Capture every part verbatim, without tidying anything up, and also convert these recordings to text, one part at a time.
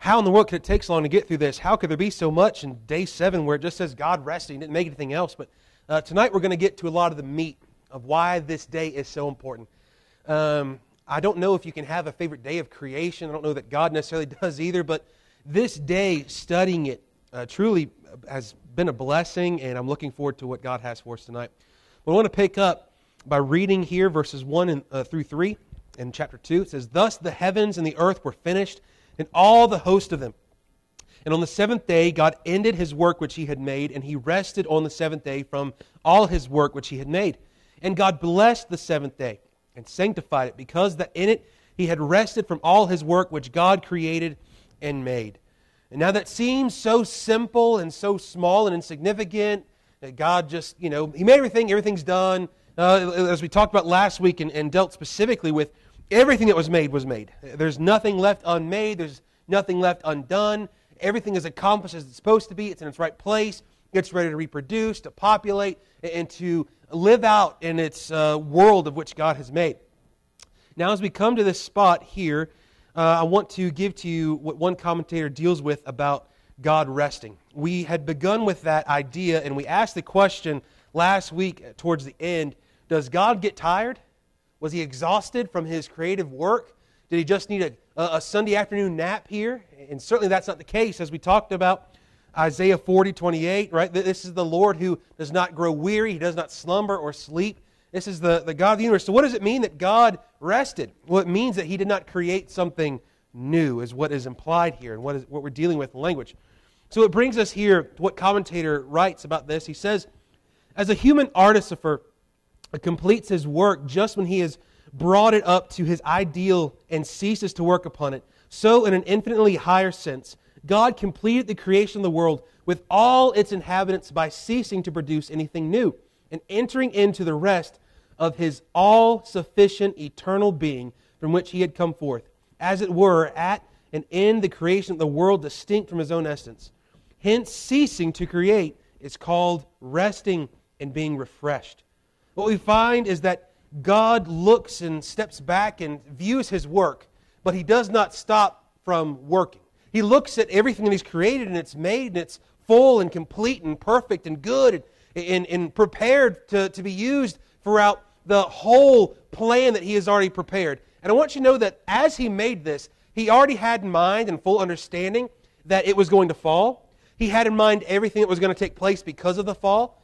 How in the world could it take so long to get through this? How could there be so much in day seven where it just says God rested and didn't make anything else? But uh, tonight we're going to get to a lot of the meat of why this day is so important. Um, I don't know if you can have a favorite day of creation. I don't know that God necessarily does either, but this day, studying it, uh, truly has been a blessing, and I'm looking forward to what God has for us tonight. But I want to pick up by reading here verses one and, uh, through three in chapter two. It says, "Thus the heavens and the earth were finished, and all the host of them. And on the seventh day God ended His work which He had made, and He rested on the seventh day from all His work which He had made. And God blessed the seventh day and sanctified it, because that in it He had rested from all His work which God created and made." And now that seems so simple and so small and insignificant, that God just, you know, He made everything, everything's done. Uh, as we talked about last week and, and dealt specifically with, everything that was made was made. There's nothing left unmade. There's nothing left undone. Everything is accomplished as it's supposed to be. It's in its right place. It's ready to reproduce, to populate, and to live out in its uh, world of which God has made. Now, as we come to this spot here, uh, I want to give to you what one commentator deals with about God resting. We had begun with that idea, and we asked the question last week towards the end, does God get tired? Was He exhausted from His creative work? Did He just need a, a Sunday afternoon nap here? And certainly that's not the case. As we talked about Isaiah forty twenty-eight, right? This is the Lord who does not grow weary. He does not slumber or sleep. This is the, the God of the universe. So what does it mean that God rested? Well, it means that He did not create something new is what is implied here and what is what we're dealing with in language. So it brings us here to what commentator writes about this. He says, as a human artificer, it completes his work just when he has brought it up to his ideal and ceases to work upon it. So, in an infinitely higher sense, God completed the creation of the world with all its inhabitants by ceasing to produce anything new and entering into the rest of His all-sufficient eternal being from which He had come forth, as it were, at and in the creation of the world distinct from His own essence. Hence, ceasing to create is called resting and being refreshed. What we find is that God looks and steps back and views His work, but He does not stop from working. He looks at everything that He's created and it's made and it's full and complete and perfect and good and, and, and prepared to, to be used throughout the whole plan that He has already prepared. And I want you to know that as He made this, He already had in mind and full understanding that it was going to fall. He had in mind everything that was going to take place because of the fall.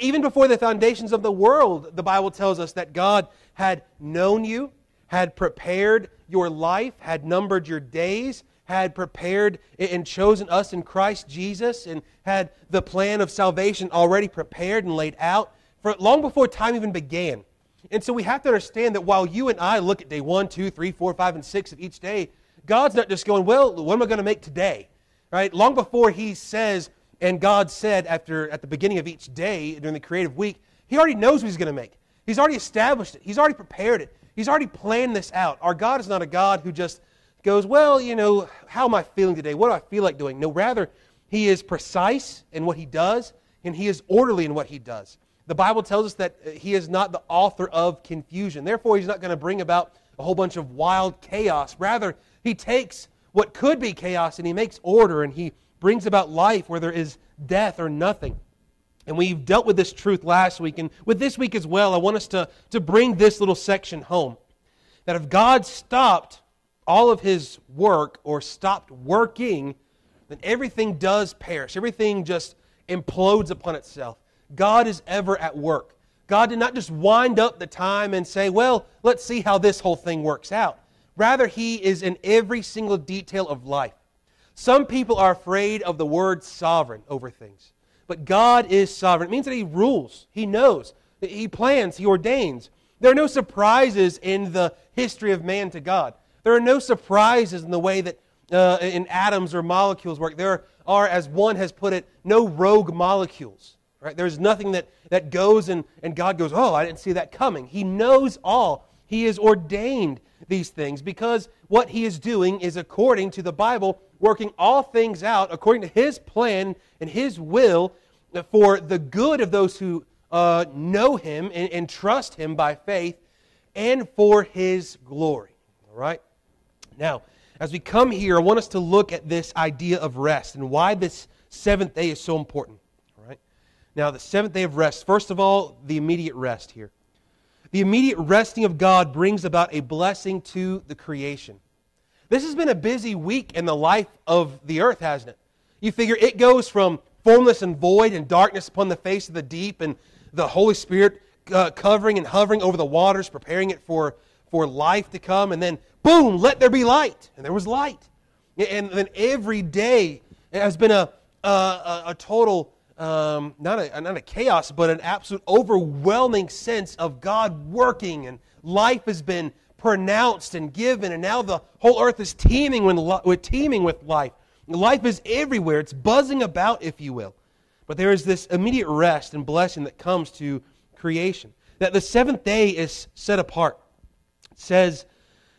Even before the foundations of the world, the Bible tells us that God had known you, had prepared your life, had numbered your days, had prepared and chosen us in Christ Jesus, and had the plan of salvation already prepared and laid out for long before time even began. And so we have to understand that while you and I look at day one, two, three, four, five, and six of each day, God's not just going, well, what am I going to make today? Right? Long before He says, and God said after at the beginning of each day during the creative week, He already knows what He's going to make. He's already established it. He's already prepared it. He's already planned this out. Our God is not a God who just goes, well, you know, how am I feeling today? What do I feel like doing? No, rather, He is precise in what He does, and He is orderly in what He does. The Bible tells us that He is not the author of confusion. Therefore, He's not going to bring about a whole bunch of wild chaos. Rather, He takes what could be chaos, and He makes order, and He brings about life where there is death or nothing. And we've dealt with this truth last week, and with this week as well, I want us to, to bring this little section home. That if God stopped all of His work or stopped working, then everything does perish. Everything just implodes upon itself. God is ever at work. God did not just wind up the time and say, well, let's see how this whole thing works out. Rather, He is in every single detail of life. Some people are afraid of the word sovereign over things. But God is sovereign. It means that He rules. He knows. He plans. He ordains. There are no surprises in the history of man to God. There are no surprises in the way that uh, in atoms or molecules work. There are, as one has put it, no rogue molecules. Right? There's nothing that, that goes and, and God goes, oh, I didn't see that coming. He knows all. He has ordained these things because what He is doing is according to the Bible, working all things out according to His plan and His will for the good of those who uh, know Him and, and trust Him by faith and for His glory. All right? Now, As we come here, I want us to look at this idea of rest and why this seventh day is so important. All right? Now, the seventh day of rest. First of all, the immediate rest here. The immediate resting of God brings about a blessing to the creation. This has been a busy week in the life of the earth, hasn't it? You figure it goes from formless and void and darkness upon the face of the deep and the Holy Spirit uh, covering and hovering over the waters, preparing it for, for life to come. And then, boom, let there be light. And there was light. And then every day it has been a, a, a total, um, not, a, not a chaos, but an absolute overwhelming sense of God working. And life has been pronounced and given. And now the whole earth is teeming with, with, teeming with life. Life is everywhere. It's buzzing about, if you will. But there is this immediate rest and blessing that comes to creation. That the seventh day is set apart. It says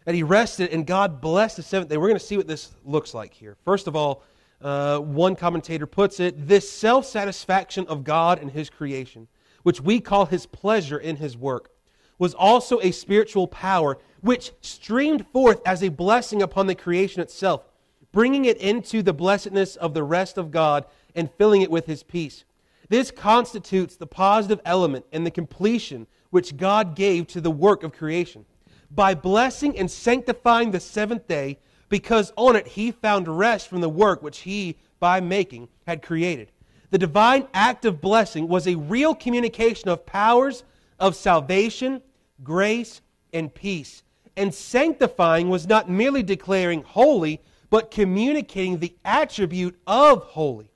that he rested and God blessed the seventh day. We're going to see what this looks like here. First of all, uh, one commentator puts it, this self-satisfaction of God and His creation, which we call His pleasure in His work, was also a spiritual power which streamed forth as a blessing upon the creation itself, bringing it into the blessedness of the rest of God and filling it with His peace. This constitutes the positive element and the completion which God gave to the work of creation. By blessing and sanctifying the seventh day, because on it He found rest from the work which He, by making, had created. The divine act of blessing was a real communication of powers of salvation, grace, and peace. And sanctifying was not merely declaring holy, but communicating the attribute of holy,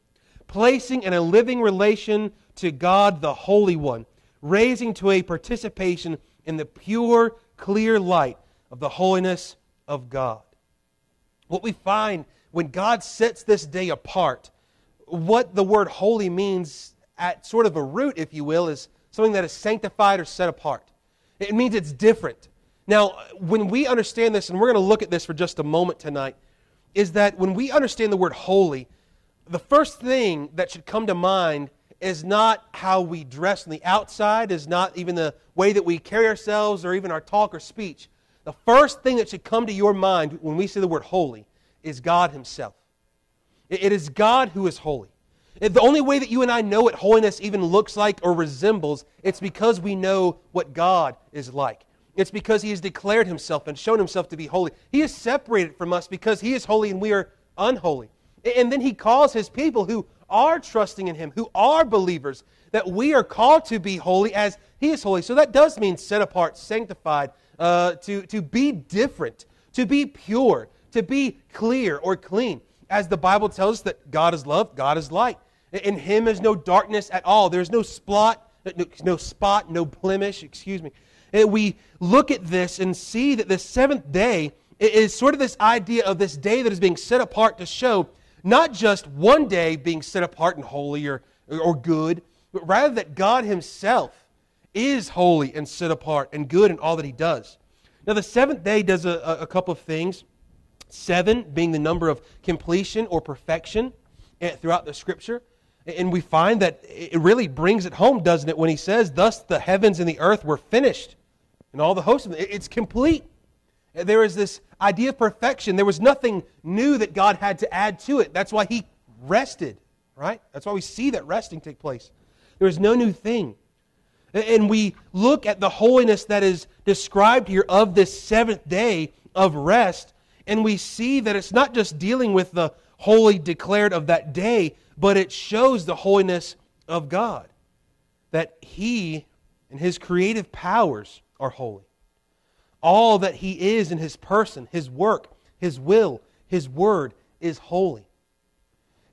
placing in a living relation to God the Holy One, raising to a participation in the pure, clear light of the holiness of God. What we find when God sets this day apart, what the word holy means at sort of a root, if you will, is something that is sanctified or set apart. It means it's different. Now, when we understand this, and we're going to look at this for just a moment tonight, is that when we understand the word holy, the first thing that should come to mind is not how we dress on the outside, is not even the way that we carry ourselves or even our talk or speech. The first thing that should come to your mind when we say the word holy is God Himself. It is God who is holy. The only way that you and I know what holiness even looks like or resembles, it's because we know what God is like. It's because He has declared Himself and shown Himself to be holy. He is separated from us because He is holy and we are unholy. And then He calls His people who are trusting in Him, who are believers, that we are called to be holy as He is holy. So that does mean set apart, sanctified, uh, to, to be different, to be pure, to be clear or clean. As the Bible tells us that God is love, God is light. In Him is no darkness at all. There's no spot, no, no spot, no blemish, excuse me. And we look at this and see that the seventh day is sort of this idea of this day that is being set apart to show not just one day being set apart and holy or, or good, but rather that God Himself is holy and set apart and good in all that He does. Now the seventh day does a, a couple of things. Seven being the number of completion or perfection throughout the Scripture. And we find that it really brings it home, doesn't it, when He says, thus the heavens and the earth were finished. And all the hosts of them. It's complete. There is this idea of perfection. There was nothing new that God had to add to it. That's why He rested, right? That's why we see that resting take place. There is no new thing. And we look at the holiness that is described here of this seventh day of rest, and we see that it's not just dealing with the holy declared of that day, but it shows the holiness of God, that He and His creative powers are holy. All that He is in His person, His work, His will, His word is holy.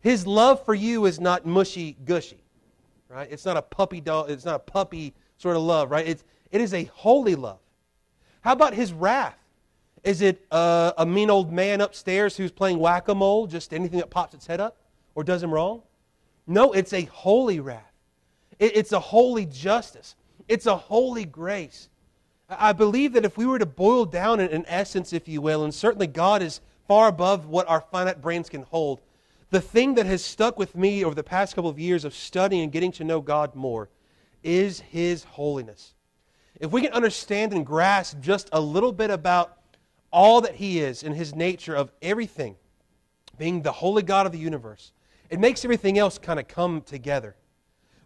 His love for you is not mushy gushy, right? It's not a puppy dog. It's not a puppy sort of love, right? It's it is a holy love. How about His wrath? Is it uh, a mean old man upstairs who's playing whack-a-mole, just anything that pops its head up or does him wrong? No, it's a holy wrath. It, it's a holy justice. It's a holy grace. I believe that if we were to boil down in essence, if you will, and certainly God is far above what our finite brains can hold, the thing that has stuck with me over the past couple of years of studying and getting to know God more is His holiness. If we can understand and grasp just a little bit about all that he is in his nature of everything, being the holy God of the universe, it makes everything else kind of come together.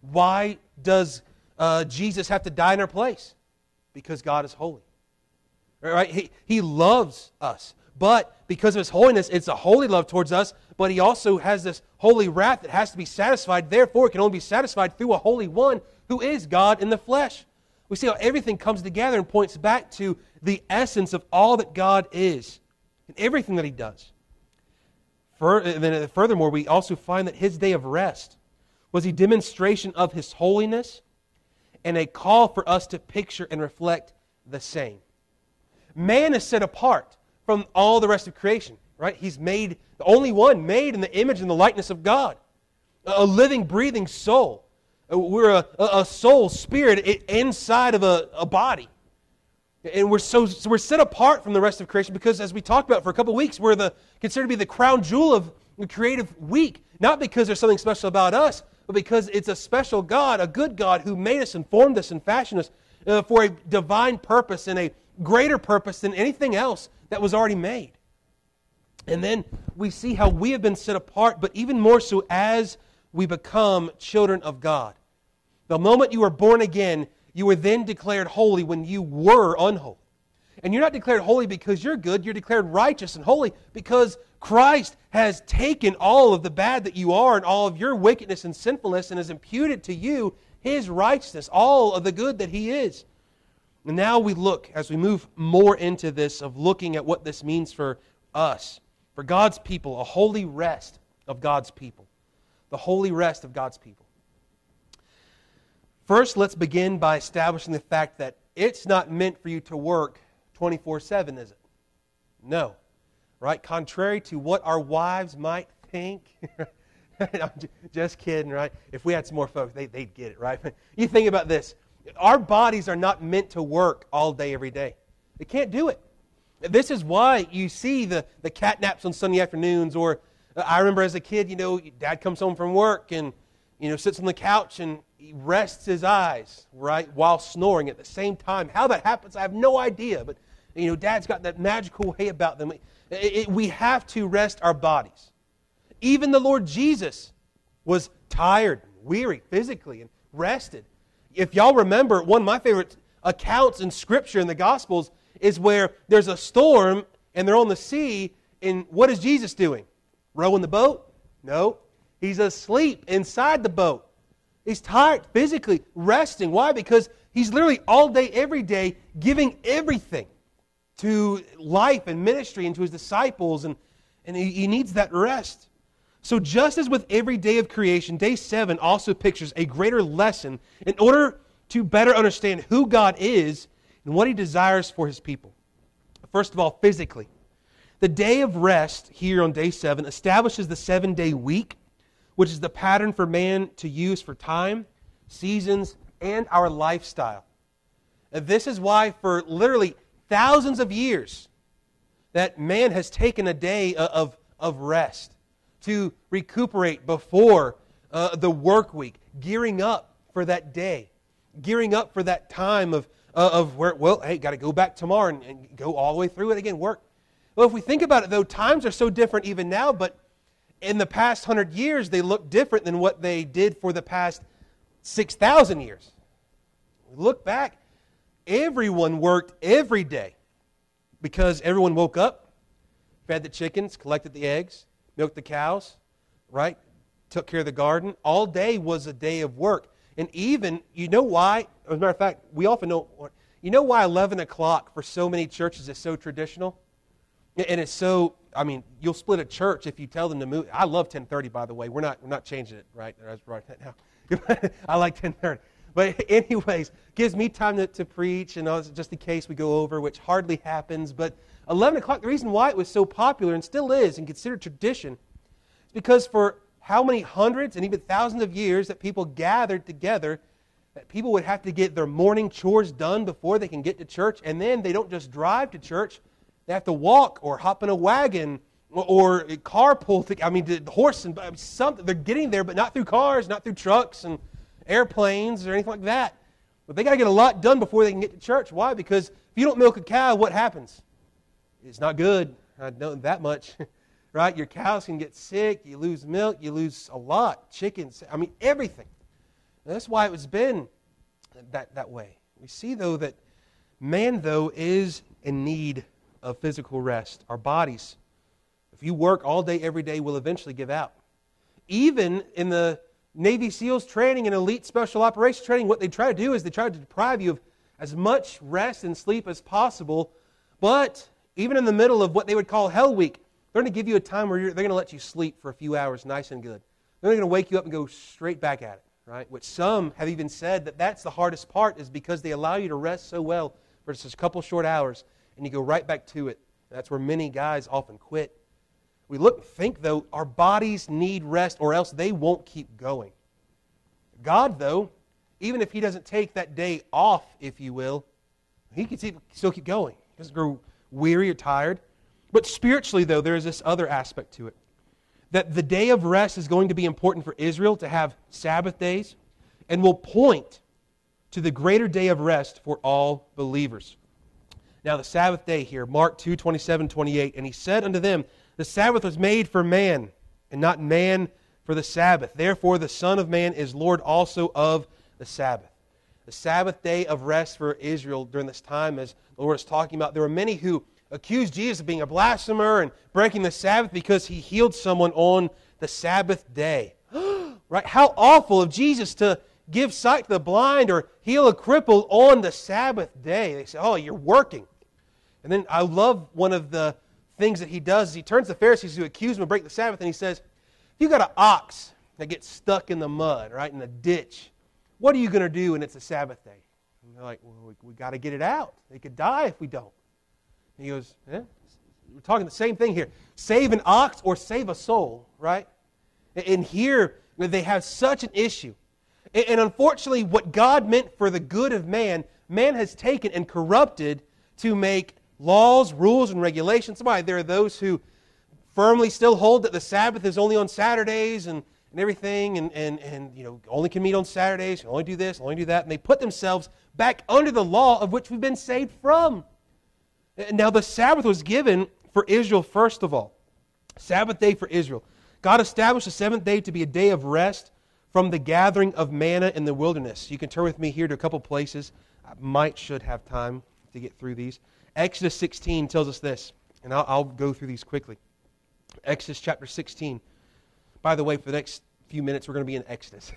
Why does uh, Jesus have to die in our place? Because God is holy. Right? He, he loves us. But because of his holiness, it's a holy love towards us, but he also has this holy wrath that has to be satisfied. Therefore, it can only be satisfied through a holy one who is God in the flesh. We see how everything comes together and points back to the essence of all that God is and everything that he does. Furthermore, we also find that his day of rest was a demonstration of his holiness and a call for us to picture and reflect the same. Man is set apart from all the rest of creation, right? He's made, the only one made in the image and the likeness of God. A living, breathing soul. We're a, a soul, spirit, inside of a, a body. And we're so, so we're set apart from the rest of creation because, as we talked about for a couple of weeks, we're the, considered to be the crown jewel of the creative week. Not because there's something special about us, but because it's a special God, a good God who made us and formed us and fashioned us uh, for a divine purpose and a greater purpose than anything else that was already made. And then we see how we have been set apart, but even more so as we become children of God. The moment you were born again, you were then declared holy when you were unholy. And you're not declared holy because you're good. You're declared righteous and holy because Christ has taken all of the bad that you are and all of your wickedness and sinfulness and has imputed to you his righteousness, all of the good that he is. And now we look, as we move more into this, of looking at what this means for us, for God's people, a holy rest of God's people. The holy rest of God's people. First, let's begin by establishing the fact that it's not meant for you to work twenty-four seven, is it? No. Right? Contrary to what our wives might think. I'm just kidding, right? If we had some more folks, they, they'd get it, right? You think about this. Our bodies are not meant to work all day, every day. They can't do it. This is why you see the, the cat naps on Sunday afternoons, or I remember as a kid, you know, Dad comes home from work and, you know, sits on the couch and he rests his eyes, right, while snoring at the same time. How that happens, I have no idea. But, you know, Dad's got that magical way about them. It, it, we have to rest our bodies. Even the Lord Jesus was tired, weary physically, and rested. If y'all remember, one of my favorite accounts in Scripture in the Gospels is where there's a storm and they're on the sea. And what is Jesus doing? Rowing the boat? No. He's asleep inside the boat. He's tired physically, resting. Why? Because he's literally all day, every day, giving everything to life and ministry and to his disciples. And, and he, he needs that rest. So just as with every day of creation, day seven also pictures a greater lesson in order to better understand who God is and what he desires for his people. First of all, physically. The day of rest here on day seven establishes the seven-day week, which is the pattern for man to use for time, seasons, and our lifestyle. And this is why for literally thousands of years that man has taken a day of, of rest to recuperate before uh, the work week, gearing up for that day, gearing up for that time of, uh, of where, well, hey, got to go back tomorrow and, and go all the way through it again, work. Well, if we think about it, though, times are so different even now, but in the past hundred years, they look different than what they did for the past six thousand years. We look back, everyone worked every day because everyone woke up, fed the chickens, collected the eggs, milked the cows, right? Took care of the garden. All day was a day of work. And even, you know why, as a matter of fact, we often know, you know why eleven o'clock for so many churches is so traditional? And it's so, I mean, you'll split a church if you tell them to move. I love ten thirty, by the way. We're not, we're not changing it right there. I was writing that now. I like ten thirty. But anyways, gives me time to, to preach, and just in case we go over, which hardly happens. But eleven o'clock, the reason why it was so popular and still is and considered tradition is because for how many hundreds and even thousands of years that people gathered together, that people would have to get their morning chores done before they can get to church. And then they don't just drive to church. They have to walk or hop in a wagon or a carpool. To, I mean, the horse and something. They're getting there, but not through cars, not through trucks and airplanes or anything like that. But they got to get a lot done before they can get to church. Why? Because if you don't milk a cow, what happens? it's not good. I know that much. Right? Your cows can get sick. You lose milk. You lose a lot. Chickens. I mean, everything. And that's why it's been that, that way. We see, though, that man, though, is in need of physical rest. Our bodies, if you work all day, every day, will eventually give out. Even in the Navy SEALs training and elite special operations training, what they try to do is they try to deprive you of as much rest and sleep as possible. But even in the middle of what they would call Hell Week, they're going to give you a time where you're, they're going to let you sleep for a few hours nice and good. They're going to wake you up and go straight back at it, right? Which some have even said that that's the hardest part, is because they allow you to rest so well for just a couple short hours, and you go right back to it. That's where many guys often quit. We look and think, though, our bodies need rest or else they won't keep going. God, though, even if He doesn't take that day off, if you will, He can still keep going. He doesn't grow weary or tired. But spiritually, though, there is this other aspect to it. That the day of rest is going to be important for Israel to have Sabbath days, and will point to the greater day of rest for all believers. Now the Sabbath day here, Mark two, twenty-seven, twenty-eight, and He said unto them, the Sabbath was made for man, and not man for the Sabbath. Therefore the Son of Man is Lord also of the Sabbath. The Sabbath day of rest for Israel during this time, as the Lord is talking about, there were many who accused Jesus of being a blasphemer and breaking the Sabbath because He healed someone on the Sabbath day. Right? How awful of Jesus to give sight to the blind or heal a cripple on the Sabbath day. They say, oh, you're working. And then I love one of the things that He does. Is He turns to the Pharisees who accuse Him of breaking the Sabbath, and He says, if you got an ox that gets stuck in the mud, right, in a ditch, what are you going to do when it's a Sabbath day? And they're like, well, we, we got to get it out. They could die if we don't. He goes, eh? We're talking the same thing here. Save an ox or save a soul, right? And here, they have such an issue. And unfortunately, what God meant for the good of man, man has taken and corrupted to make laws, rules, and regulations. Why? There are those who firmly still hold that the Sabbath is only on Saturdays and, and everything, and, and, and you know, only can meet on Saturdays, can only do this, only do that. And they put themselves back under the law of which we've been saved from. Now, the Sabbath was given for Israel first of all. Sabbath day for Israel. God established the seventh day to be a day of rest from the gathering of manna in the wilderness. You can turn with me here to a couple places. I might should have time to get through these. Exodus sixteen tells us this, and I'll, I'll go through these quickly. Exodus chapter sixteen. By the way, for the next few minutes, we're going to be in Exodus.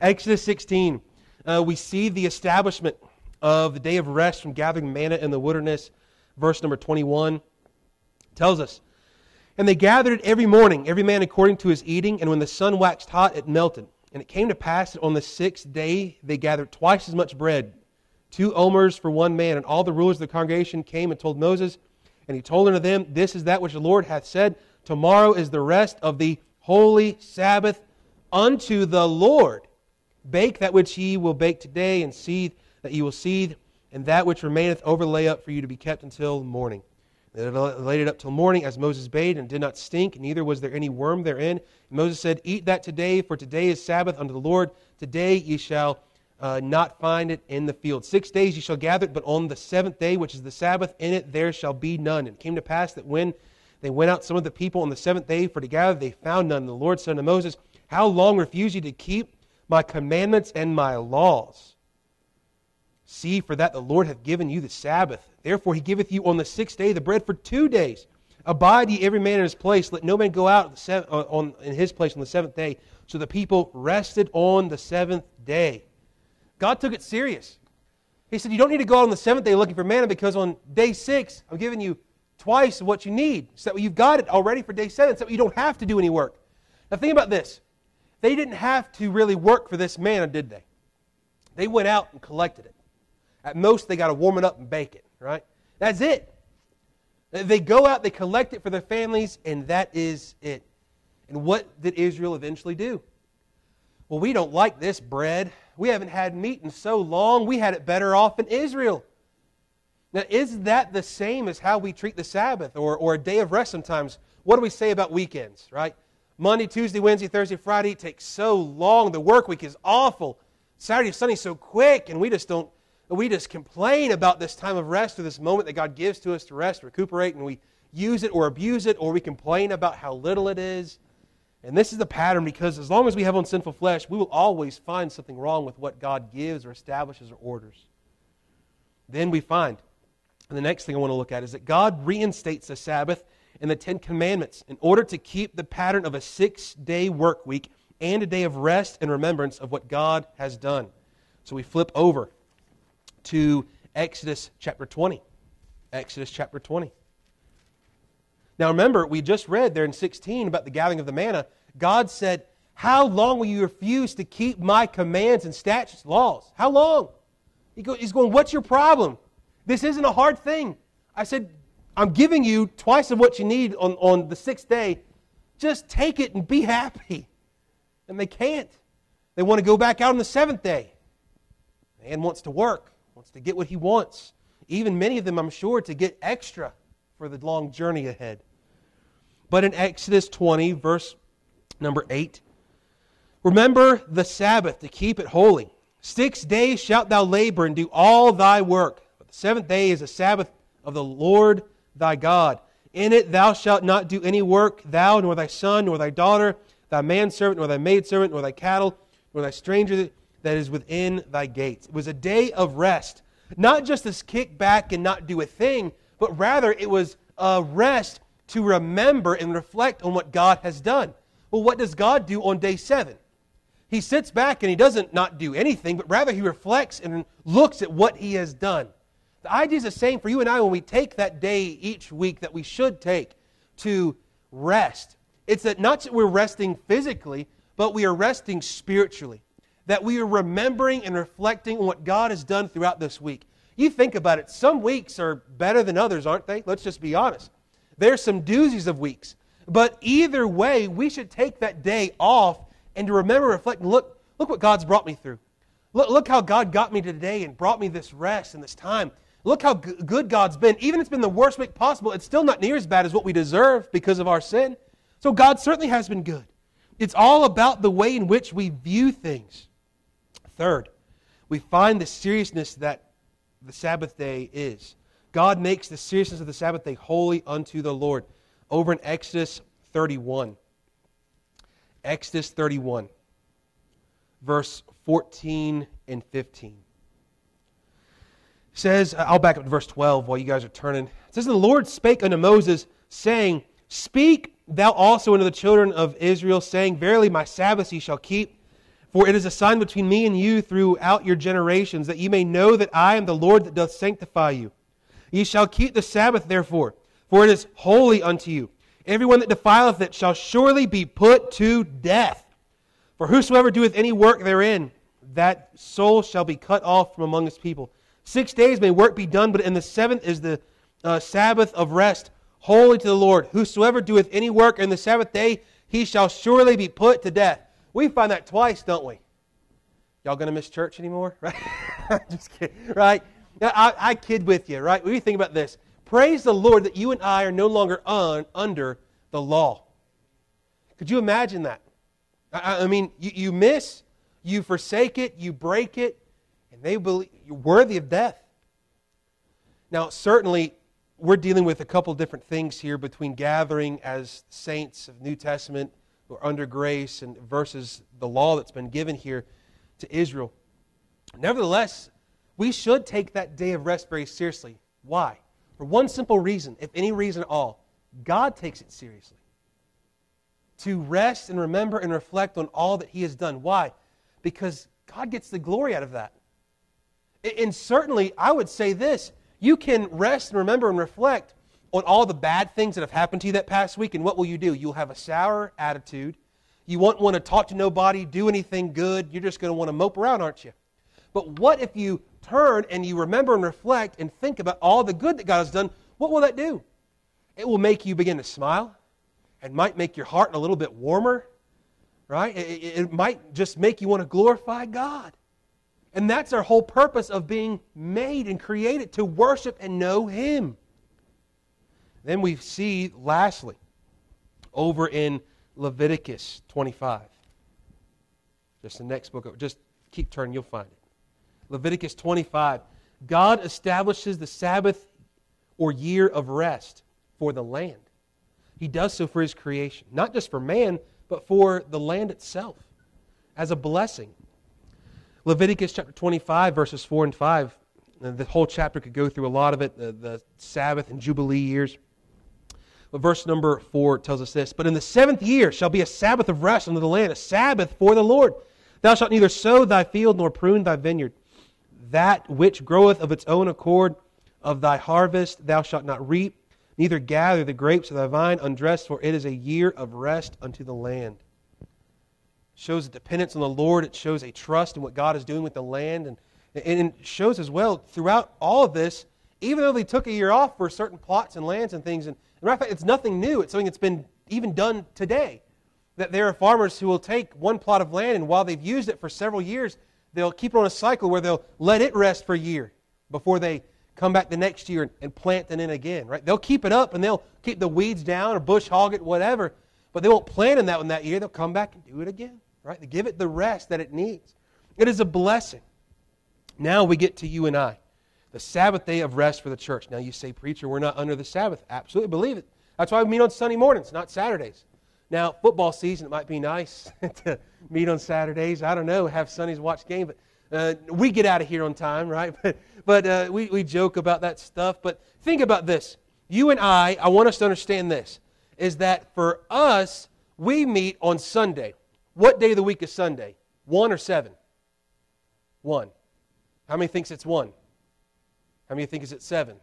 Exodus sixteen. Uh, we see the establishment of the day of rest from gathering manna in the wilderness. Verse number twenty-one tells us, and they gathered it every morning, every man according to his eating, and when the sun waxed hot, it melted. And it came to pass that on the sixth day they gathered twice as much bread, two omers for one man. And all the rulers of the congregation came and told Moses, and he told unto them, this is that which the Lord hath said, tomorrow is the rest of the holy Sabbath unto the Lord. Bake that which ye will bake today, and seethe that you will seethe, and that which remaineth overlay up for you to be kept until morning. They laid it up till morning, as Moses bade, and did not stink, neither was there any worm therein. And Moses said, eat that today, for today is Sabbath unto the Lord. Today ye shall uh, not find it in the field. Six days ye shall gather it, but on the seventh day, which is the Sabbath, in it there shall be none. And it came to pass that when they went out, some of the people on the seventh day for to gather, they found none. And the Lord said unto Moses, how long refuse ye to keep my commandments and my laws? See, for that the Lord hath given you the Sabbath. Therefore He giveth you on the sixth day the bread for two days. Abide ye every man in his place. Let no man go out on in his place on the seventh day. So the people rested on the seventh day. God took it serious. He said, you don't need to go out on the seventh day looking for manna, because on day six, I'm giving you twice what you need. So that you've got it already for day seven, so that you don't have to do any work. Now think about this. They didn't have to really work for this manna, did they? They went out and collected it. At most, they got to warm it up and bake it, right? That's it. They go out, they collect it for their families, and that is it. And what did Israel eventually do? Well, we don't like this bread. We haven't had meat in so long. We had it better off in Israel. Now, is that the same as how we treat the Sabbath or, or a day of rest sometimes? What do we say about weekends, right? Monday, Tuesday, Wednesday, Thursday, Friday, it takes so long. The work week is awful. Saturday, Sunday, so quick, and we just don't And we just complain about this time of rest or this moment that God gives to us to rest, recuperate, and we use it or abuse it, or we complain about how little it is. And this is the pattern, because as long as we have on sinful flesh, we will always find something wrong with what God gives or establishes or orders. Then we find, and the next thing I want to look at is that God reinstates the Sabbath and the Ten Commandments in order to keep the pattern of a six-day work week and a day of rest and remembrance of what God has done. So we flip over to Exodus chapter twenty. Exodus chapter twenty. Now remember, we just read there in sixteen about the gathering of the manna. God said, how long will you refuse to keep my commands and statutes, laws? How long? He go, he's going, what's your problem? This isn't a hard thing. I said, I'm giving you twice of what you need on, on the sixth day. Just take it and be happy. And they can't. They want to go back out on the seventh day. Man wants to work, wants to get what he wants. Even many of them, I'm sure, to get extra for the long journey ahead. But in Exodus twenty, verse number eight, remember the Sabbath to keep it holy. Six days shalt thou labor and do all thy work. But the seventh day is a Sabbath of the Lord thy God. In it thou shalt not do any work, thou nor thy son, nor thy daughter, thy manservant, nor thy maidservant, nor thy cattle, nor thy stranger that is within thy gates. It was a day of rest. Not just this kick back and not do a thing, but rather it was a rest to remember and reflect on what God has done. Well, what does God do on day seven? He sits back and he doesn't not do anything, but rather he reflects and looks at what he has done. The idea is the same for you and I when we take that day each week that we should take to rest. It's that not that we're resting physically, but we are resting spiritually. That we are remembering and reflecting on what God has done throughout this week. You think about it, some weeks are better than others, aren't they? Let's just be honest. There's some doozies of weeks. But either way, we should take that day off and to remember, reflect, and look, look what God's brought me through. Look, look how God got me today and brought me this rest and this time. Look how g- good God's been. Even if it's been the worst week possible, it's still not near as bad as what we deserve because of our sin. So God certainly has been good. It's all about the way in which we view things. Third, we find the seriousness that the Sabbath day is. God makes the seriousness of the Sabbath day holy unto the Lord. Over in Exodus thirty-one. Exodus thirty-one, verse fourteen and fifteen. It says, I'll back up to verse twelve while you guys are turning. It says, the Lord spake unto Moses, saying, speak thou also unto the children of Israel, saying, verily my Sabbaths ye shall keep, for it is a sign between me and you throughout your generations, that ye may know that I am the Lord that doth sanctify you. Ye shall keep the Sabbath therefore, for it is holy unto you. Everyone that defileth it shall surely be put to death. For whosoever doeth any work therein, that soul shall be cut off from among his people. Six days may work be done, but in the seventh is the uh, Sabbath of rest, holy to the Lord. Whosoever doeth any work in the Sabbath day, he shall surely be put to death. We find that twice, don't we? Y'all going to miss church anymore? Right? Just kidding, right? Now, I, I kid with you, right? What do you think about this? Praise the Lord that you and I are no longer un, under the law. Could you imagine that? I, I mean, you, you miss, you forsake it, you break it, and they believe you're worthy of death. Now, certainly, we're dealing with a couple different things here between gathering as saints of New Testament who are under grace and versus the law that's been given here to Israel. Nevertheless, we should take that day of rest very seriously. Why? For one simple reason, if any reason at all, God takes it seriously. To rest and remember and reflect on all that He has done. Why? Because God gets the glory out of that. And certainly, I would say this, you can rest and remember and reflect on all the bad things that have happened to you that past week, and what will you do? You'll have a sour attitude. You won't want to talk to nobody, do anything good. You're just going to want to mope around, aren't you? But what if you turn and you remember and reflect and think about all the good that God has done? What will that do? It will make you begin to smile. It might make your heart a little bit warmer, right? It, it, it might just make you want to glorify God. And that's our whole purpose of being made and created, to worship and know Him. Then we see, lastly, over in Leviticus twenty-five. Just the next book. Just keep turning, you'll find it. Leviticus twenty-five. God establishes the Sabbath or year of rest for the land. He does so for His creation, not just for man, but for the land itself as a blessing. Leviticus chapter twenty-five, verses four and five. The whole chapter could go through a lot of it, the, the Sabbath and Jubilee years. But verse number four tells us this, "But in the seventh year shall be a Sabbath of rest unto the land, a Sabbath for the Lord. Thou shalt neither sow thy field nor prune thy vineyard. That which groweth of its own accord of thy harvest thou shalt not reap, neither gather the grapes of thy vine undressed, for it is a year of rest unto the land." It shows a dependence on the Lord. It shows a trust in what God is doing with the land. And And it shows as well, throughout all of this, even though they took a year off for certain plots and lands and things, and as a matter of fact, it's nothing new. It's something that's been even done today. That there are farmers who will take one plot of land, and while they've used it for several years, they'll keep it on a cycle where they'll let it rest for a year before they come back the next year and, and plant it in again. Right? They'll keep it up, and they'll keep the weeds down or bush hog it, whatever, but they won't plant in that one that year. They'll come back and do it again. Right? They give it the rest that it needs. It is a blessing. Now we get to you and I, the Sabbath day of rest for the church. Now you say, "Preacher, we're not under the Sabbath." Absolutely, believe it. That's why we meet on Sunday mornings, not Saturdays. Now, football season, it might be nice to meet on Saturdays. I don't know, have Sundays watch game, but uh, we get out of here on time, right? But, but uh, we, we joke about that stuff. But think about this. You and I, I want us to understand this, is that for us, we meet on Sunday. What day of the week is Sunday? One or seven? One. How many thinks it's one? How many think it's seven?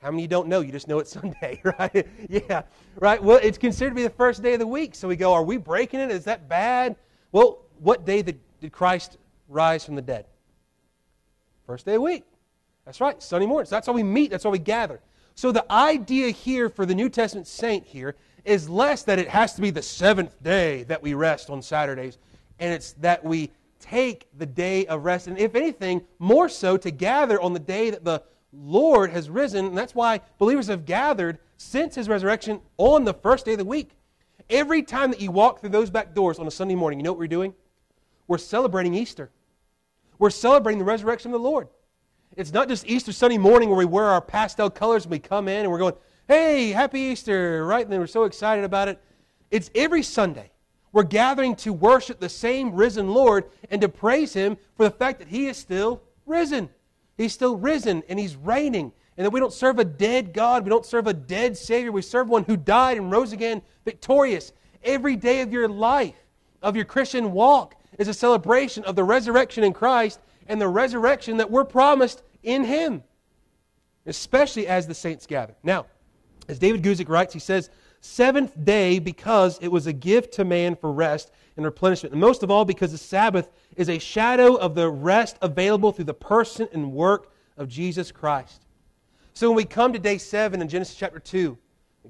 How many don't know? You just know it's Sunday, right? Yeah, right? Well, it's considered to be the first day of the week. So we go, are we breaking it? Is that bad? Well, what day did Christ rise from the dead? First day of the week. That's right, Sunday mornings. That's why we meet. That's why we gather. So the idea here for the New Testament saint here is less that it has to be the seventh day that we rest on Saturdays, and it's that we take the day of rest, and if anything, more so to gather on the day that the Lord has risen. And that's why believers have gathered since His resurrection on the first day of the week. Every time that you walk through those back doors on a Sunday morning, you know what we're doing? We're celebrating Easter. We're celebrating the resurrection of the Lord. It's not just Easter Sunday morning where we wear our pastel colors and we come in and we're going, "Hey, happy Easter," right? And then we're so excited about it. It's every Sunday. We're gathering to worship the same risen Lord and to praise Him for the fact that He is still risen. He's still risen and He's reigning. And that we don't serve a dead God. We don't serve a dead Savior. We serve one who died and rose again victorious. Every day of your life, of your Christian walk, is a celebration of the resurrection in Christ and the resurrection that we're promised in Him, especially as the saints gather. Now, as David Guzik writes, he says, "Seventh day, because it was a gift to man for rest and replenishment, and most of all because the Sabbath is a shadow of the rest available through the person and work of Jesus Christ." So when we come to day seven in Genesis chapter two,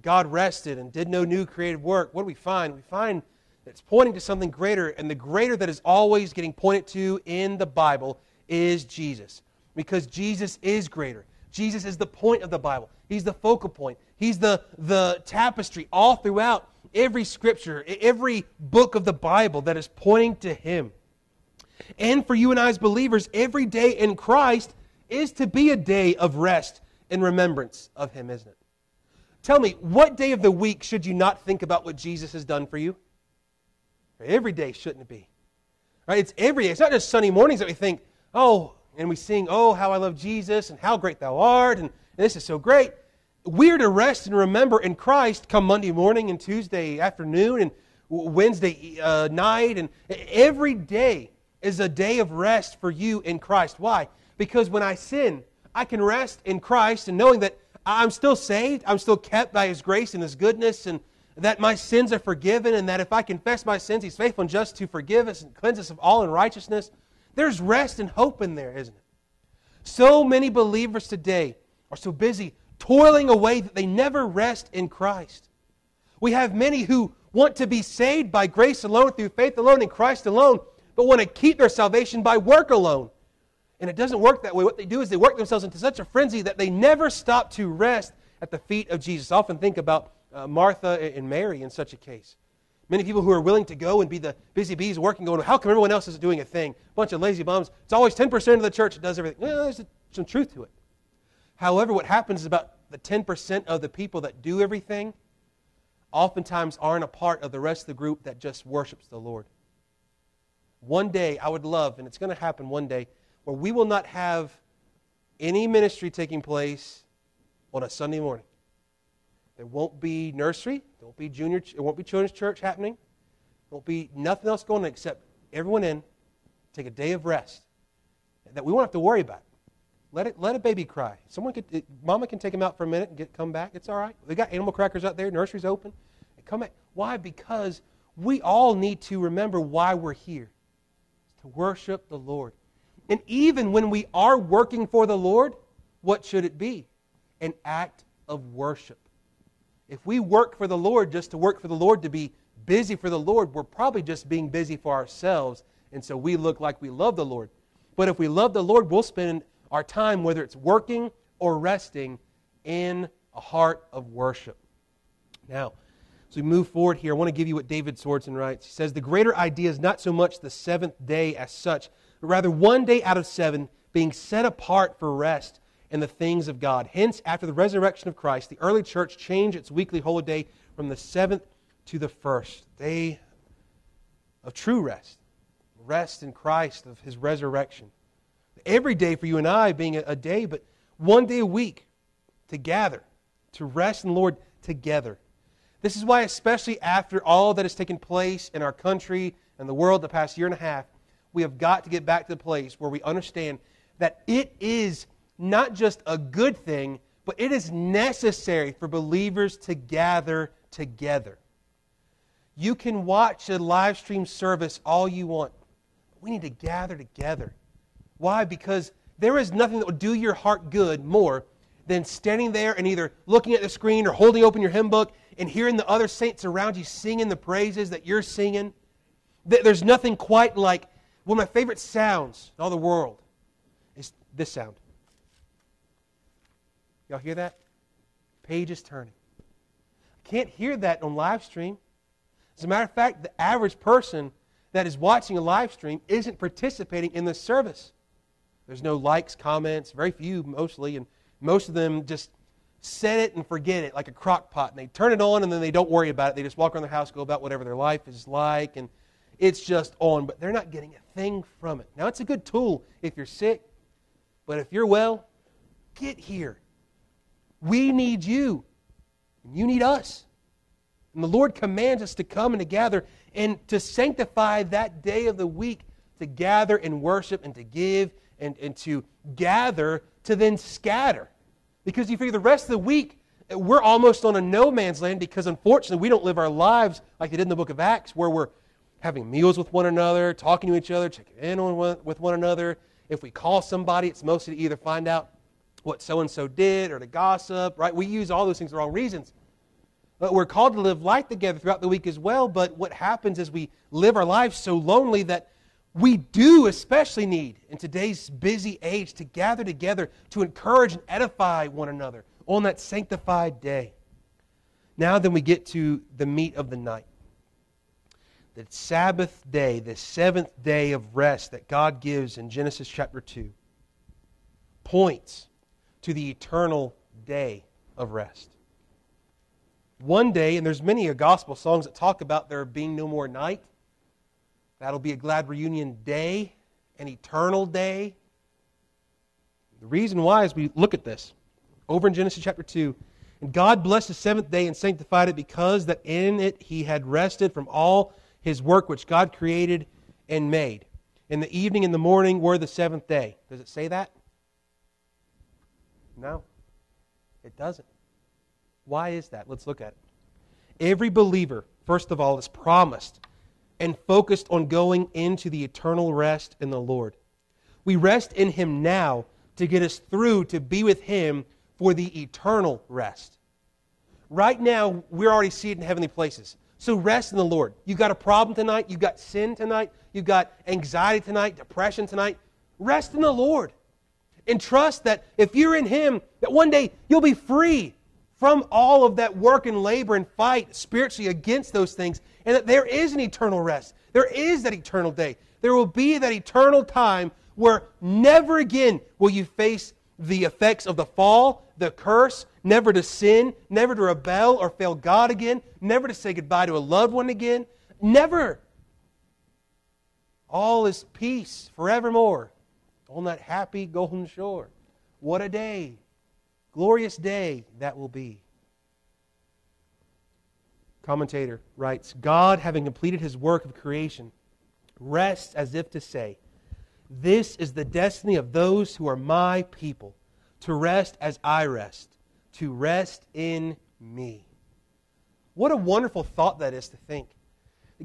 God rested and did no new creative work. What do we find? We find that it's pointing to something greater, and the greater that is always getting pointed to in the Bible is Jesus, because Jesus is greater. Jesus is the point of the Bible. He's the focal point. He's the, the tapestry all throughout every scripture, every book of the Bible that is pointing to Him. And for you and I as believers, every day in Christ is to be a day of rest and remembrance of Him, isn't it? Tell me, what day of the week should you not think about what Jesus has done for you? Every day, shouldn't it be? Right? It's every day. It's not just Sunday mornings that we think, oh, and we sing, "Oh, how I love Jesus," and "How great thou art," and "This is so great." We're to rest and remember in Christ come Monday morning and Tuesday afternoon and Wednesday uh, night. And every day is a day of rest for you in Christ. Why? Because when I sin, I can rest in Christ and knowing that I'm still saved, I'm still kept by His grace and His goodness, and that my sins are forgiven, and that if I confess my sins, He's faithful and just to forgive us and cleanse us of all unrighteousness. There's rest and hope in there, isn't it? So many believers today are so busy toiling away that they never rest in Christ. We have many who want to be saved by grace alone, through faith alone, in Christ alone, but want to keep their salvation by work alone. And it doesn't work that way. What they do is they work themselves into such a frenzy that they never stop to rest at the feet of Jesus. I often think about uh, Martha and Mary in such a case. Many people who are willing to go and be the busy bees working, going, "How come everyone else isn't doing a thing? Bunch of lazy bums. It's always ten percent of the church that does everything." Well, there's a some truth to it. However, what happens is about the ten percent of the people that do everything oftentimes aren't a part of the rest of the group that just worships the Lord. One day, I would love, and it's going to happen one day, where we will not have any ministry taking place on a Sunday morning. There won't be nursery, there won't be junior, there won't be children's church happening, there won't be nothing else going on except everyone in, take a day of rest, that we won't have to worry about. Let it, let a baby cry. Someone could, it, mama can take him out for a minute and get, come back. It's all right. They got animal crackers out there. Nursery's open. They come back. Why? Because we all need to remember why we're here, to worship the Lord. And even when we are working for the Lord, what should it be? An act of worship. If we work for the Lord just to work for the Lord, to be busy for the Lord, we're probably just being busy for ourselves. And so we look like we love the Lord. But if we love the Lord, we'll spend our time, whether it's working or resting, in a heart of worship. Now, as we move forward here, I want to give you what David Swanson writes. He says, the greater idea is not so much the seventh day as such, but rather one day out of seven being set apart for rest and the things of God. Hence, after the resurrection of Christ, the early church changed its weekly holiday from the seventh to the first day of true rest, rest in Christ of His resurrection. Every day for you and I being a day, but one day a week to gather, to rest in the Lord together. This is why, especially after all that has taken place in our country and the world the past year and a half, we have got to get back to the place where we understand that it is not just a good thing, but it is necessary for believers to gather together. You can watch a live stream service all you want, but we need to gather together. Why? Because there is nothing that will do your heart good more than standing there and either looking at the screen or holding open your hymn book and hearing the other saints around you singing the praises that you're singing. There's nothing quite like one of my favorite sounds in all the world is this sound. Y'all hear that? Pages turning. I can't hear that on live stream. As a matter of fact, the average person that is watching a live stream isn't participating in the service. There's no likes, comments, very few mostly, and most of them just set it and forget it like a crock pot. And they turn it on and then they don't worry about it. They just walk around their house, go about whatever their life is like, and it's just on, but they're not getting a thing from it. Now, it's a good tool if you're sick, but if you're well, get here. We need you, and you need us. And the Lord commands us to come and to gather and to sanctify that day of the week to gather and worship and to give and, and to gather to then scatter. Because you figure the rest of the week, we're almost on a no man's land because unfortunately we don't live our lives like they did in the book of Acts where we're having meals with one another, talking to each other, checking in on one, with one another. If we call somebody, it's mostly to either find out what so-and-so did or to gossip, right? We use all those things for the wrong reasons. But we're called to live life together throughout the week as well. But what happens is we live our lives so lonely that we do especially need, in today's busy age, to gather together to encourage and edify one another on that sanctified day. Now then we get to the meat of the night. The Sabbath day, the seventh day of rest that God gives in Genesis chapter two points to the eternal day of rest. One day, and there's many gospel songs that talk about there being no more night. That'll be a glad reunion day, an eternal day. The reason why is we look at this over in Genesis chapter two. And God blessed the seventh day and sanctified it because that in it He had rested from all His work which God created and made. And the evening and the morning were the seventh day. Does it say that? No, it doesn't. Why is that? Let's look at it. Every believer, first of all, is promised and focused on going into the eternal rest in the Lord. We rest in Him now to get us through to be with Him for the eternal rest. Right now, we're already seated in heavenly places. So rest in the Lord. You've got a problem tonight. You've got sin tonight. You've got anxiety tonight, depression tonight. Rest in the Lord. And trust that if you're in Him, that one day you'll be free from all of that work and labor and fight spiritually against those things, and that there is an eternal rest. There is that eternal day. There will be that eternal time where never again will you face the effects of the fall, the curse, never to sin, never to rebel or fail God again, never to say goodbye to a loved one again, never. All is peace forevermore on that happy golden shore. What a day, glorious day that will be. Commentator writes, God, having completed His work of creation, rests as if to say, this is the destiny of those who are My people, to rest as I rest, to rest in Me. What a wonderful thought that is to think.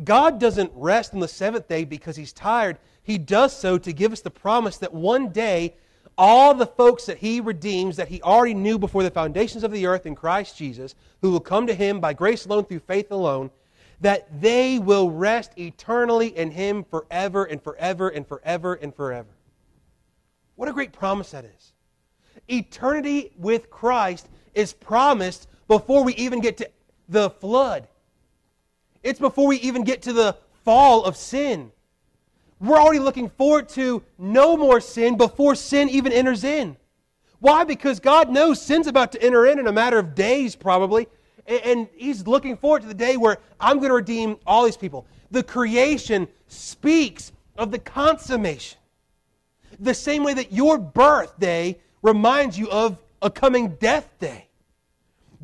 God doesn't rest on the seventh day because He's tired. He does so to give us the promise that one day all the folks that He redeems, that He already knew before the foundations of the earth in Christ Jesus, who will come to Him by grace alone through faith alone, that they will rest eternally in Him forever and forever and forever and forever. What a great promise that is. Eternity with Christ is promised before we even get to the flood. It's before we even get to the fall of sin. We're already looking forward to no more sin before sin even enters in. Why? Because God knows sin's about to enter in in a matter of days probably. And He's looking forward to the day where I'm going to redeem all these people. The creation speaks of the consummation. The same way that your birthday reminds you of a coming death day.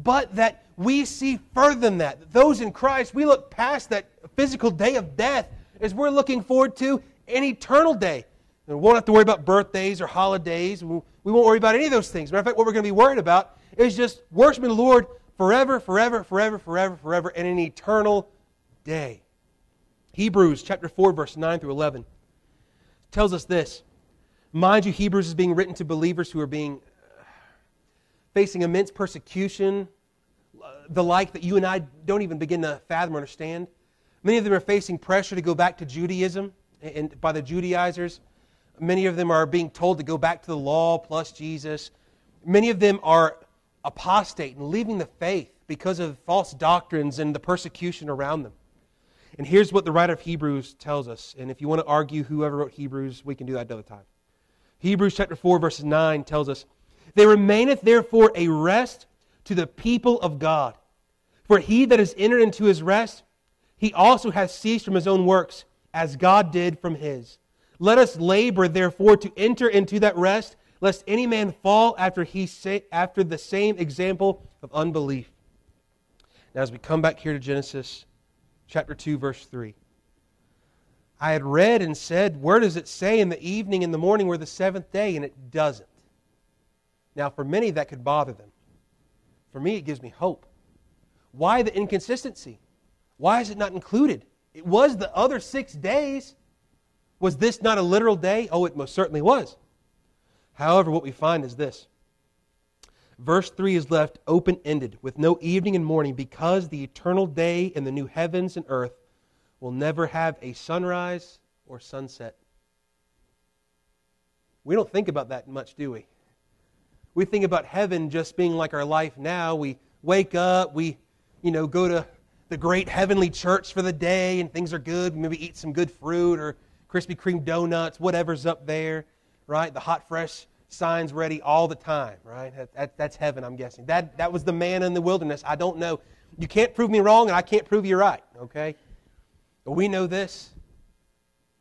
But that we see further than that. Those in Christ, we look past that physical day of death as we're looking forward to an eternal day. And we won't have to worry about birthdays or holidays. We won't worry about any of those things. Matter of fact, what we're going to be worried about is just worshiping the Lord forever, forever, forever, forever, forever, and an eternal day. Hebrews chapter four, verse nine through eleven tells us this. Mind you, Hebrews is being written to believers who are being uh, facing immense persecution, the like that you and I don't even begin to fathom or understand. Many of them are facing pressure to go back to Judaism and by the Judaizers. Many of them are being told to go back to the law plus Jesus. Many of them are apostate and leaving the faith because of false doctrines and the persecution around them. And here's what the writer of Hebrews tells us. And if you want to argue whoever wrote Hebrews, we can do that another time. Hebrews chapter four, verse nine tells us, there remaineth therefore a rest to the people of God. For he that has entered into his rest, he also hath ceased from his own works, as God did from his. Let us labor therefore to enter into that rest, lest any man fall after he say, after the same example of unbelief. Now as we come back here to Genesis chapter two, verse three. I had read and said, where does it say in the evening and the morning were the seventh day? And it doesn't. Now for many that could bother them. For me it gives me hope. Why the inconsistency? Why is it not included? It was the other six days. Was this not a literal day? Oh, it most certainly was. However, what we find is this. Verse three is left open-ended with no evening and morning because the eternal day in the new heavens and earth will never have a sunrise or sunset. We don't think about that much, do we? We think about heaven just being like our life now. We wake up, we, you know, go to the great heavenly church for the day and things are good. We maybe eat some good fruit or Krispy Kreme donuts, whatever's up there. Right? The hot, fresh signs ready all the time, right? That, that, that's heaven, I'm guessing. That, that was the man in the wilderness. I don't know. You can't prove me wrong, and I can't prove you right, okay? But we know this.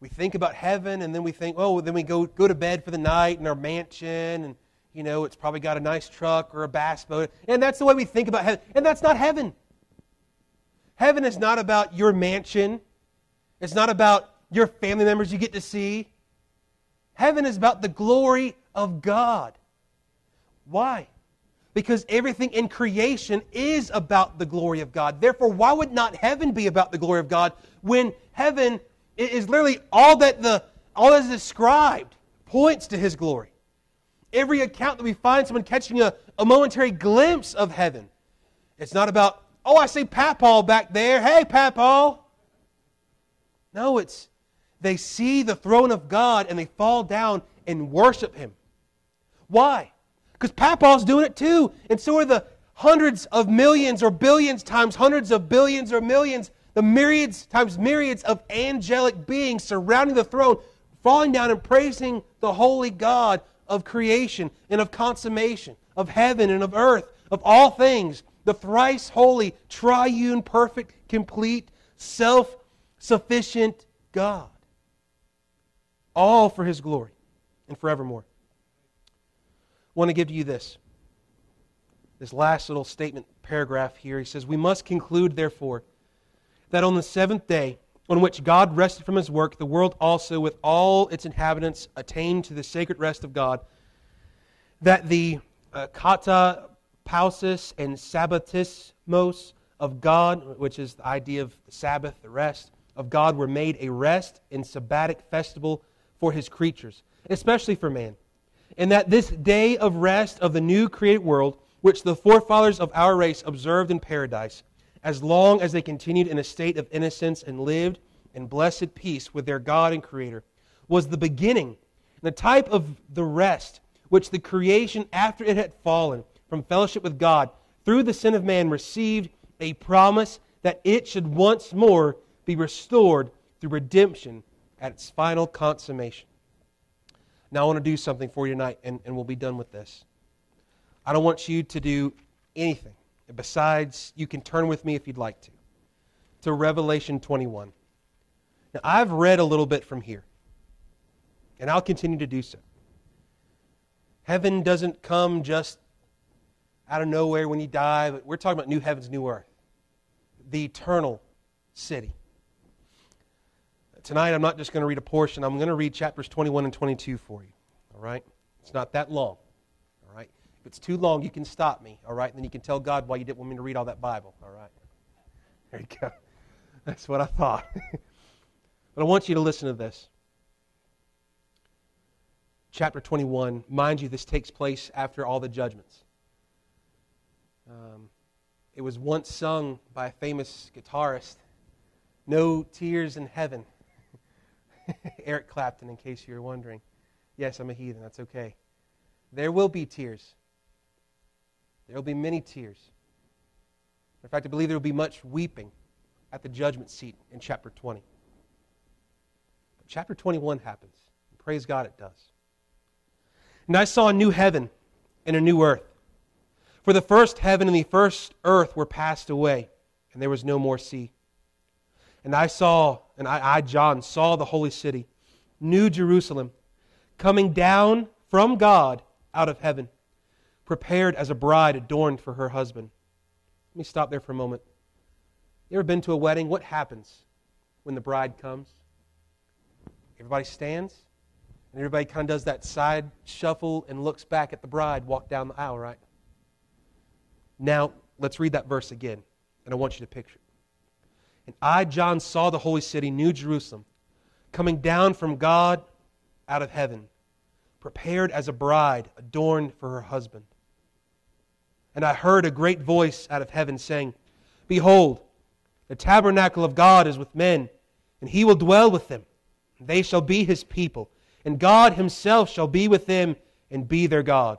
We think about heaven, and then we think, oh, then we go, go to bed for the night in our mansion, and, you know, it's probably got a nice truck or a bass boat. And that's the way we think about heaven. And that's not heaven. Heaven is not about your mansion. It's not about your family members you get to see. Heaven is about the glory of God. Why? Because everything in creation is about the glory of God. Therefore, why would not heaven be about the glory of God when heaven is literally all that the all that is described points to His glory? Every account that we find someone catching a, a momentary glimpse of heaven, it's not about, oh, I see Papaw back there. Hey, Papaw. No, it's they see the throne of God and they fall down and worship Him. Why? Because Papaw's doing it too. And so are the hundreds of millions or billions times hundreds of billions or millions, the myriads times myriads of angelic beings surrounding the throne, falling down and praising the holy God of creation and of consummation, of heaven and of earth, of all things, the thrice holy, triune, perfect, complete, self-sufficient God. All for His glory and forevermore. I want to give to you this. This last little statement paragraph here. He says, "We must conclude, therefore, that on the seventh day, on which God rested from His work, the world also with all its inhabitants attained to the sacred rest of God, that the uh, kata pausis and sabbatismos of God," which is the idea of the Sabbath, the rest, "of God were made a rest and sabbatic festival for His creatures, especially for man. And that this day of rest of the new created world, which the forefathers of our race observed in paradise, as long as they continued in a state of innocence and lived in blessed peace with their God and Creator, was the beginning, the type of the rest which the creation after it had fallen from fellowship with God through the sin of man received a promise that it should once more be restored through redemption at its final consummation." Now I want to do something for you tonight, and, and we'll be done with this. I don't want you to do anything. Besides, you can turn with me if you'd like to, to Revelation twenty-one. Now, I've read a little bit from here, and I'll continue to do so. Heaven doesn't come just out of nowhere when you die, but we're talking about new heavens, new earth, the eternal city. Tonight, I'm not just going to read a portion. I'm going to read chapters twenty-one and twenty-two for you, all right? It's not that long. If it's too long, you can stop me, all right? And then you can tell God why you didn't want me to read all that Bible, all right? There you go. That's what I thought. But I want you to listen to this. Chapter twenty-one. Mind you, this takes place after all the judgments. Um, it was once sung by a famous guitarist, "No Tears in Heaven." Eric Clapton, in case you're wondering. Yes, I'm a heathen. That's okay. There will be tears. There will be many tears. In fact, I believe there will be much weeping at the judgment seat in chapter twenty. But chapter twenty-one happens. Praise God it does. "And I saw a new heaven and a new earth. For the first heaven and the first earth were passed away, and there was no more sea. And I saw, and I, I John, saw the holy city, New Jerusalem, coming down from God out of heaven, prepared as a bride adorned for her husband." Let me stop there for a moment. You ever been to a wedding? What happens when the bride comes? Everybody stands, and everybody kind of does that side shuffle and looks back at the bride, walk down the aisle, right? Now, let's read that verse again, and I want you to picture it. "And I, John, saw the holy city, New Jerusalem, coming down from God out of heaven, prepared as a bride adorned for her husband. And I heard a great voice out of heaven saying, 'Behold, the tabernacle of God is with men, and He will dwell with them. And they shall be His people, and God Himself shall be with them and be their God.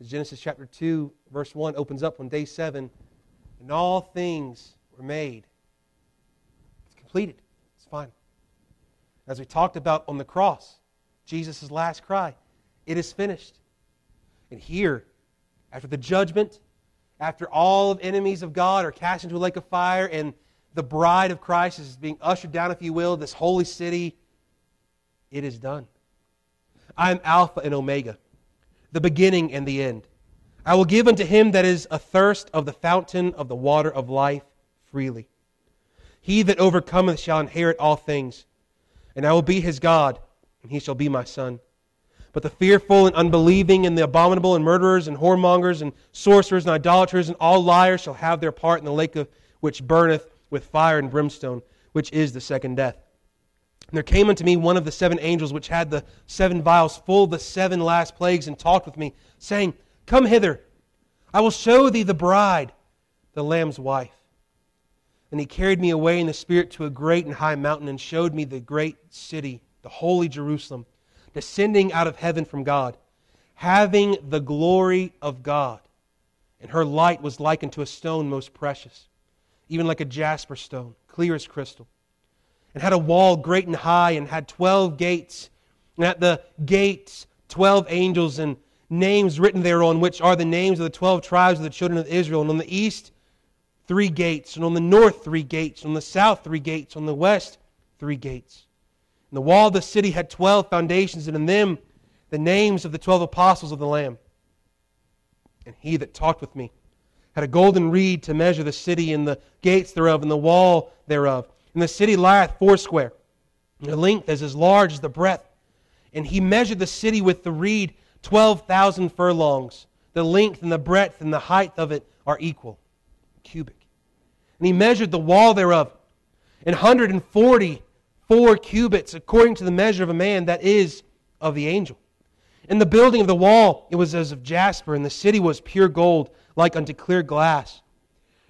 As Genesis chapter two, verse one opens up on day seven, and all things were made. It's completed. It's fine. As we talked about on the cross, Jesus' last cry, "It is finished." And here, after the judgment, after all of enemies of God are cast into a lake of fire, and the bride of Christ is being ushered down, if you will, this holy city, "It is done. I am Alpha and Omega, the beginning and the end. I will give unto him that is athirst of the fountain of the water of life freely. He that overcometh shall inherit all things, and I will be his God, and he shall be my son. But the fearful and unbelieving and the abominable and murderers and whoremongers and sorcerers and idolaters and all liars shall have their part in the lake of which burneth with fire and brimstone, which is the second death. And there came unto me one of the seven angels which had the seven vials full of the seven last plagues, and talked with me, saying, Come hither, I will show thee the bride, the Lamb's wife. And he carried me away in the Spirit to a great and high mountain, and showed me the great city, the holy Jerusalem, descending out of heaven from God, having the glory of God. And her light was like unto a stone most precious, even like a jasper stone, clear as crystal. And had a wall great and high, and had twelve gates. And at the gates twelve angels, and names written thereon, which are the names of the twelve tribes of the children of Israel. And on the east three gates, and on the north three gates, and on the south three gates, on the west three gates. And the wall of the city had twelve foundations, and in them the names of the twelve apostles of the Lamb. And he that talked with me had a golden reed to measure the city, and the gates thereof, and the wall thereof. And the city lieth foursquare, and the length is as large as the breadth. And he measured the city with the reed twelve thousand furlongs. The length and the breadth and the height of it are equal, cubic. And he measured the wall thereof, an hundred and forty-four cubits, according to the measure of a man, that is, of the angel. And the building of the wall, it was as of jasper, and the city was pure gold, like unto clear glass.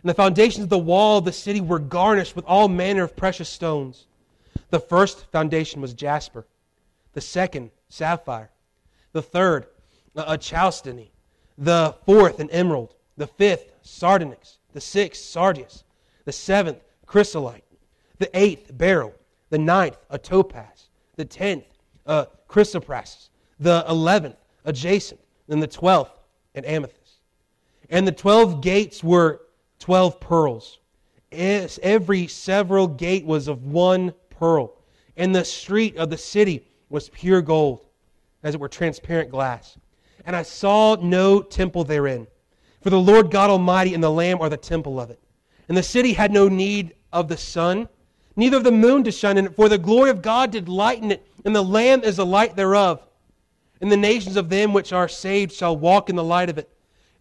And the foundations of the wall of the city were garnished with all manner of precious stones. The first foundation was jasper, the second, sapphire, the third, a chalcedony, the fourth, an emerald, the fifth, sardonyx, the sixth, sardius, the seventh, chrysolite, the eighth, beryl, the ninth, a topaz, the tenth, a chrysoprasus, the eleventh, a jacinth, and the twelfth, an amethyst. And the twelve gates were twelve pearls. Every several gate was of one pearl. And the street of the city was pure gold, as it were transparent glass. And I saw no temple therein, for the Lord God Almighty and the Lamb are the temple of it. And the city had no need of the sun, neither of the moon to shine in it, for the glory of God did lighten it, and the Lamb is the light thereof. And the nations of them which are saved shall walk in the light of it.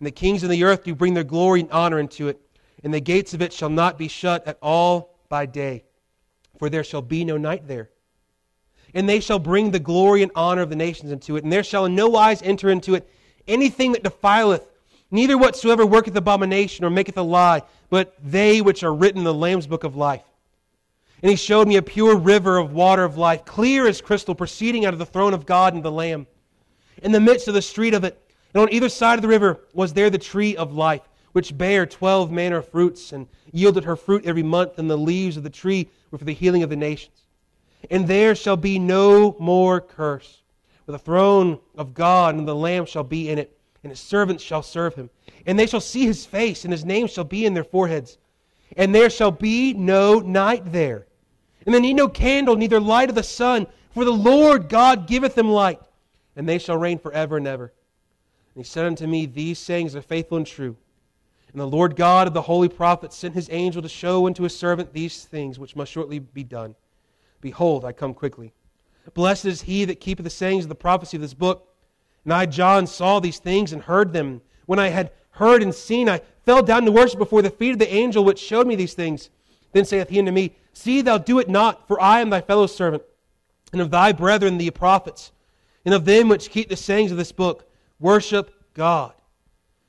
And the kings of the earth do bring their glory and honor into it. And the gates of it shall not be shut at all by day, for there shall be no night there. And they shall bring the glory and honor of the nations into it. And there shall in no wise enter into it anything that defileth, neither whatsoever worketh abomination or maketh a lie, but they which are written in the Lamb's book of life. And he showed me a pure river of water of life, clear as crystal, proceeding out of the throne of God and the Lamb. In the midst of the street of it, and on either side of the river, was there the tree of life, which bare twelve manner of fruits, and yielded her fruit every month, and the leaves of the tree were for the healing of the nations. And there shall be no more curse, for the throne of God and the Lamb shall be in it, and his servants shall serve him. And they shall see his face, and his name shall be in their foreheads. And there shall be no night there. And they need no candle, neither light of the sun, for the Lord God giveth them light, and they shall reign forever and ever. And he said unto me, These sayings are faithful and true. And the Lord God of the holy prophets sent his angel to show unto his servant these things which must shortly be done. Behold, I come quickly. Blessed is he that keepeth the sayings of the prophecy of this book. And I, John, saw these things and heard them. When I had heard and seen, I fell down to worship before the feet of the angel which showed me these things. Then saith he unto me, See thou do it not, for I am thy fellow servant, and of thy brethren the prophets, and of them which keep the sayings of this book, worship God.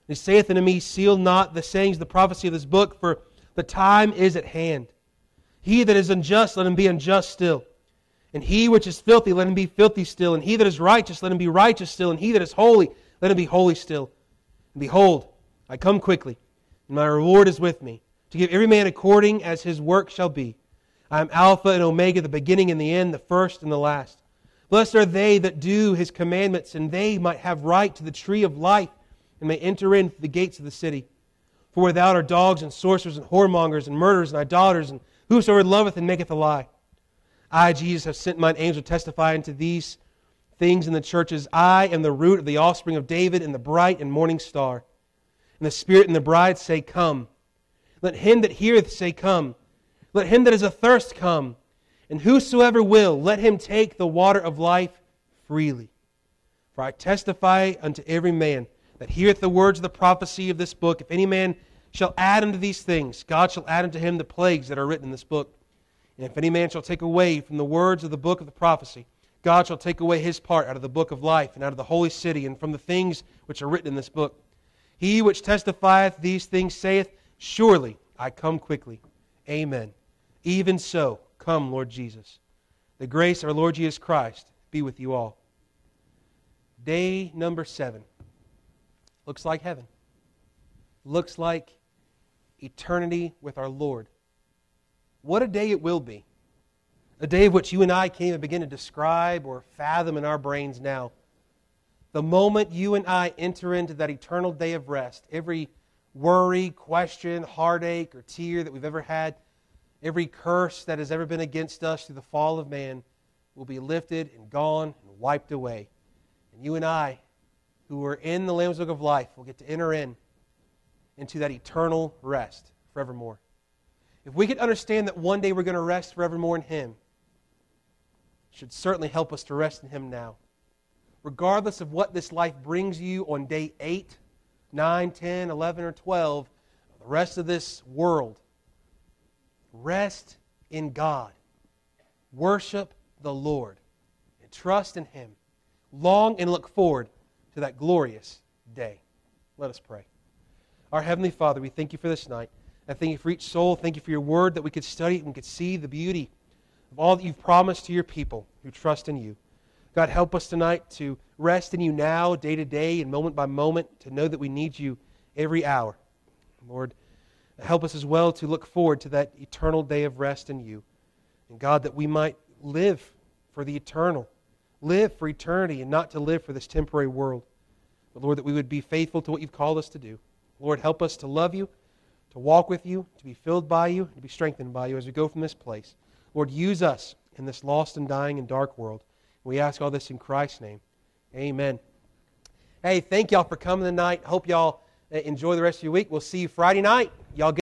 And he saith unto me, Seal not the sayings of the prophecy of this book, for the time is at hand. He that is unjust, let him be unjust still. And he which is filthy, let him be filthy still. And he that is righteous, let him be righteous still. And he that is holy, let him be holy still. And behold, I come quickly, and my reward is with me, to give every man according as his work shall be. I am Alpha and Omega, the beginning and the end, the first and the last. Blessed are they that do His commandments, and they might have right to the tree of life, and may enter in the gates of the city. For without are dogs, and sorcerers, and whoremongers, and murderers, and idolaters, and whosoever loveth and maketh a lie. I, Jesus, have sent mine angel testifying to these things in the churches. I am the root of the offspring of David, and the bright and morning star. And the Spirit and the bride say, Come. Let him that heareth say, Come. Let him that is athirst come. And whosoever will, let him take the water of life freely. For I testify unto every man that heareth the words of the prophecy of this book, if any man shall add unto these things, God shall add unto him the plagues that are written in this book. And if any man shall take away from the words of the book of the prophecy, God shall take away his part out of the book of life and out of the holy city and from the things which are written in this book. He which testifieth these things saith, surely I come quickly. Amen. Even so, come, Lord Jesus. The grace of our Lord Jesus Christ be with you all. Day number seven. Looks like heaven. Looks like eternity with our Lord. What a day it will be. A day of which you and I can't even begin to describe or fathom in our brains now. The moment you and I enter into that eternal day of rest, every worry, question, heartache, or tear that we've ever had, every curse that has ever been against us through the fall of man will be lifted and gone and wiped away. And you and I, who are in the Lamb's Book of Life, will get to enter in into that eternal rest forevermore. If we could understand that one day we're going to rest forevermore in Him, it should certainly help us to rest in Him now. Regardless of what this life brings you on day eight, nine, ten, eleven, or twelve, the rest of this world, rest in God. Worship the Lord and trust in Him. Long and look forward to that glorious day. Let us pray. Our Heavenly Father, we thank you for this night. I thank you for each soul. Thank you for your word that we could study and we could see the beauty of all that you've promised to your people who trust in you. God, help us tonight to rest in you now, day to day and moment by moment, to know that we need you every hour. Lord, help us as well to look forward to that eternal day of rest in you. And God, that we might live for the eternal, live for eternity and not to live for this temporary world. But Lord, that we would be faithful to what you've called us to do. Lord, help us to love you, to walk with you, to be filled by you, to be strengthened by you as we go from this place. Lord, use us in this lost and dying and dark world. We ask all this in Christ's name. Amen. Hey, thank y'all for coming tonight. Hope y'all enjoy the rest of your week. We'll see you Friday night. Y'all.